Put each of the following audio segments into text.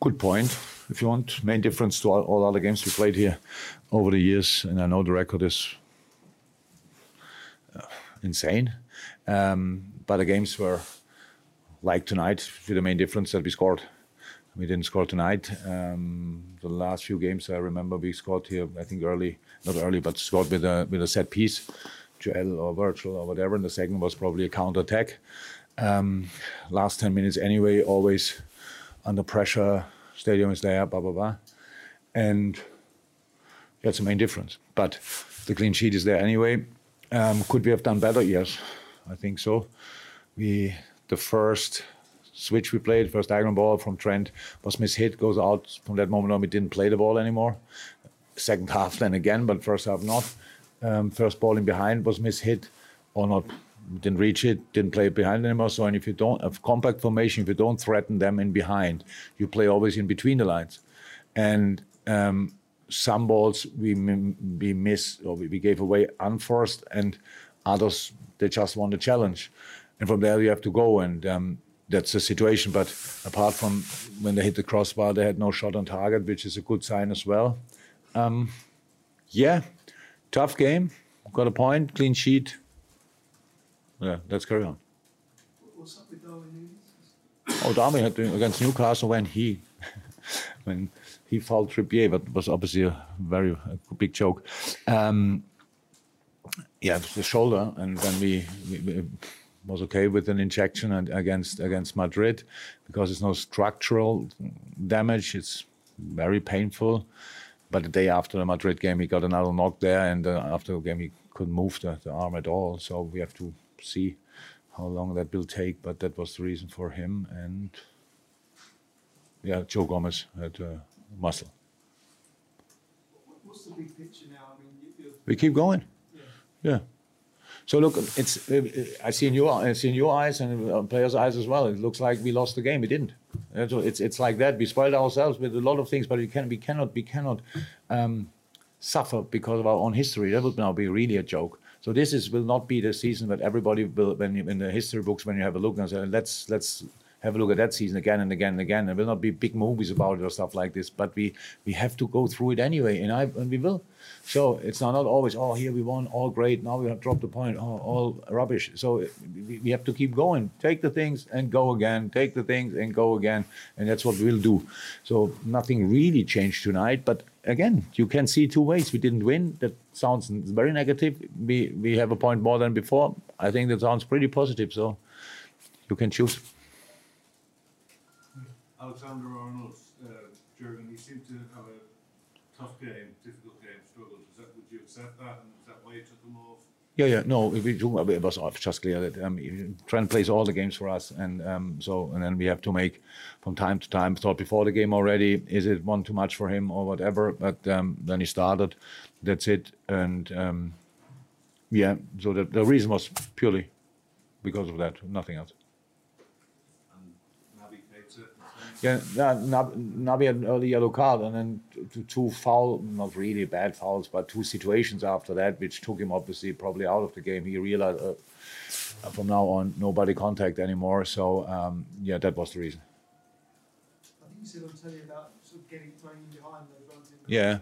Good point, if you want. Main difference to all other games we played here over the years, and I know the record is insane, but the games were like tonight, with the main difference that we scored. We didn't score tonight. The last few games I remember we scored here, I think scored with a set piece, Joel or Virgil or whatever, and the second was probably a counter-attack. Last 10 minutes anyway, always under pressure, stadium is there, blah, blah, blah. And that's the main difference. But the clean sheet is there anyway. Could we have done better? Yes, I think so. The first switch we played, first diagonal ball from Trent was mishit, goes out. From that moment on, we didn't play the ball anymore. Second half then again, but first half not. First ball in behind was mishit or not. Didn't reach it, didn't play it behind anymore. So, and if you don't have compact formation, if you don't threaten them in behind, you play always in between the lines. And some balls we missed or we gave away unforced, and others, they just want the challenge. And from there you have to go, and that's the situation. But apart from when they hit the crossbar, they had no shot on target, which is a good sign as well. Tough game, got a point, clean sheet. Yeah, let's carry on. What's up with Darwin? Darwin had against Newcastle when he fouled Trippier, but was obviously a very big joke. The shoulder, and then we was okay with an injection against Madrid, because it's no structural damage. It's very painful. But the day after the Madrid game, he got another knock there, and after the game, he couldn't move the arm at all. So we have to see how long that will take, but that was the reason for him. And Joe Gomez had muscle. What's the big picture now? I mean, we keep going. Yeah. So look, it's I see in your eyes and players' eyes as well. It looks like we lost the game. We didn't. It's like that. We spoiled ourselves with a lot of things, but we cannot suffer because of our own history. That would now be really a joke. So this will not be the season that everybody will, in the history books, when you have a look and say, let's have a look at that season again and again and again. There will not be big movies about it or stuff like this, but we have to go through it anyway, and we will. So it's not always, here we won, all great, now we have dropped the point, all rubbish. So we have to keep going. Take the things and go again, take the things and go again, and that's what we'll do. So nothing really changed tonight, but again, you can see two ways. We didn't win. That sounds very negative. We have a point more than before. I think that sounds pretty positive, so you can choose. Alexander-Arnold, Jurgen, he seemed to have a tough game, difficult game, struggled. Would you accept that? And is that why you took him off? Yeah. No, it was just clear that Trent plays all the games for us, and and then we have to make from time to time thought before the game already, is it one too much for him or whatever? But then he started. That's it, and So the reason was purely because of that, nothing else. Yeah, Nabi had an early yellow card, and then two foul, not really bad fouls, but two situations after that, which took him obviously probably out of the game. He realized from now on, nobody contact anymore. So, that was the reason. I think you said on telly about sort of getting thrown behind those runs. Yeah.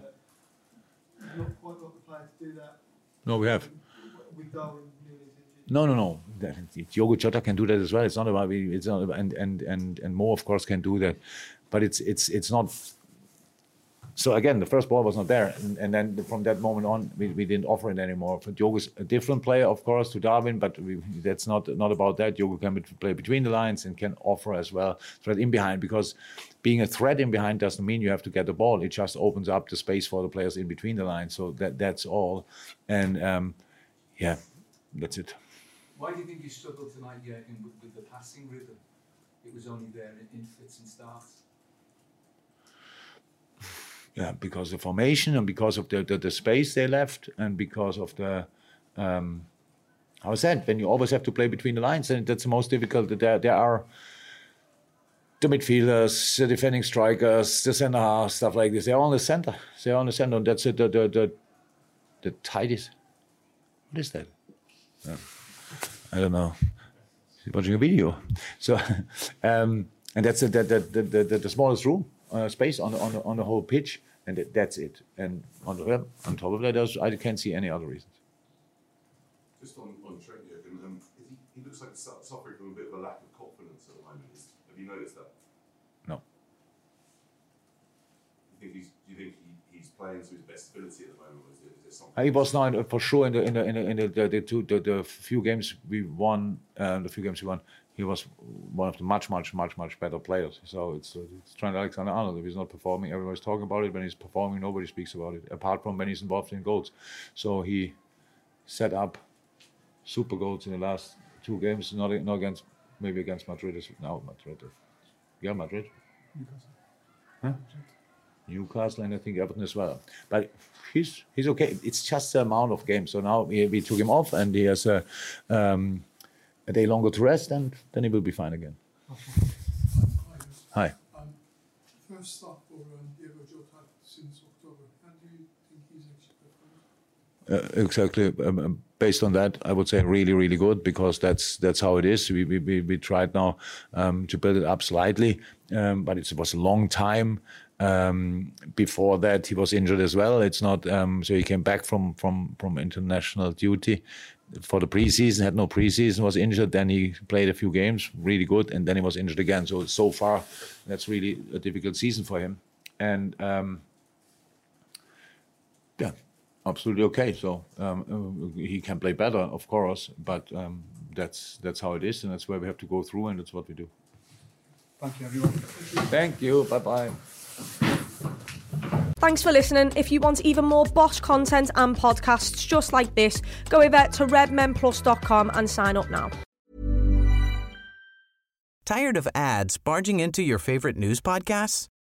You've not quite got the player to do that. No, we have. With Darwin. No. Jota can do that as well. It's not about and more of course can do that, but it's not. So again, the first ball was not there, and then from that moment on, we didn't offer it anymore. Jogo's a different player, of course, to Darwin, but that's not about that. Jogo can play between the lines and can offer as well, threat in behind, because being a threat in behind doesn't mean you have to get the ball. It just opens up the space for the players in between the lines. So that's all, and that's it. Why do you think you struggled tonight, Jurgen, with the passing rhythm? It was only there in fits and starts. Yeah, because of the formation and because of the space they left and because of the... how is that? When you always have to play between the lines, and that's the most difficult. There are the midfielders, the defending strikers, the centre half, stuff like this. They're all in the centre. They're on the centre, and that's the tightest. What is that? I don't know. She's watching a video. So, and that's the smallest room, space on the whole pitch, and that's it. And on top of that, I can't see any other reasons. Just on Trent, Jurgen, he looks like he's suffering from a bit of a lack of confidence at the moment. Have you noticed that? No. Do you think he's playing to his best ability at the moment? Or is it something? He was not for sure in the few games we won. He was one of the much better players. So it's Trent Alexander-Arnold. If he's not performing, everybody's talking about it. When he's performing, nobody speaks about it, apart from when he's involved in goals. So he set up super goals in the last two games, not against, maybe against Madrid. Madrid. Newcastle. Huh? Newcastle, and I think Everton as well. But he's okay. It's just the amount of games. So now we took him off, and he has a day longer to rest, and then he will be fine again. Hi. First stop for Diego Jota since October. How do you think he's actually performed? Exactly. Based on that, I would say really good, because that's how it is. We tried now to build it up slightly, but it was a long time before that. He was injured as well. It's not so he came back from international duty for the preseason. Had no preseason, was injured. Then he played a few games, really good, and then he was injured again. So far, that's really a difficult season for him. And yeah. Absolutely okay. So he can play better, of course, but that's how it is, and that's where we have to go through, and that's what we do. Thank you, everyone. Thank you. Bye-bye. Thanks for listening. If you want even more Bosch content and podcasts just like this, go over to redmenplus.com and sign up now. Tired of ads barging into your favorite news podcasts?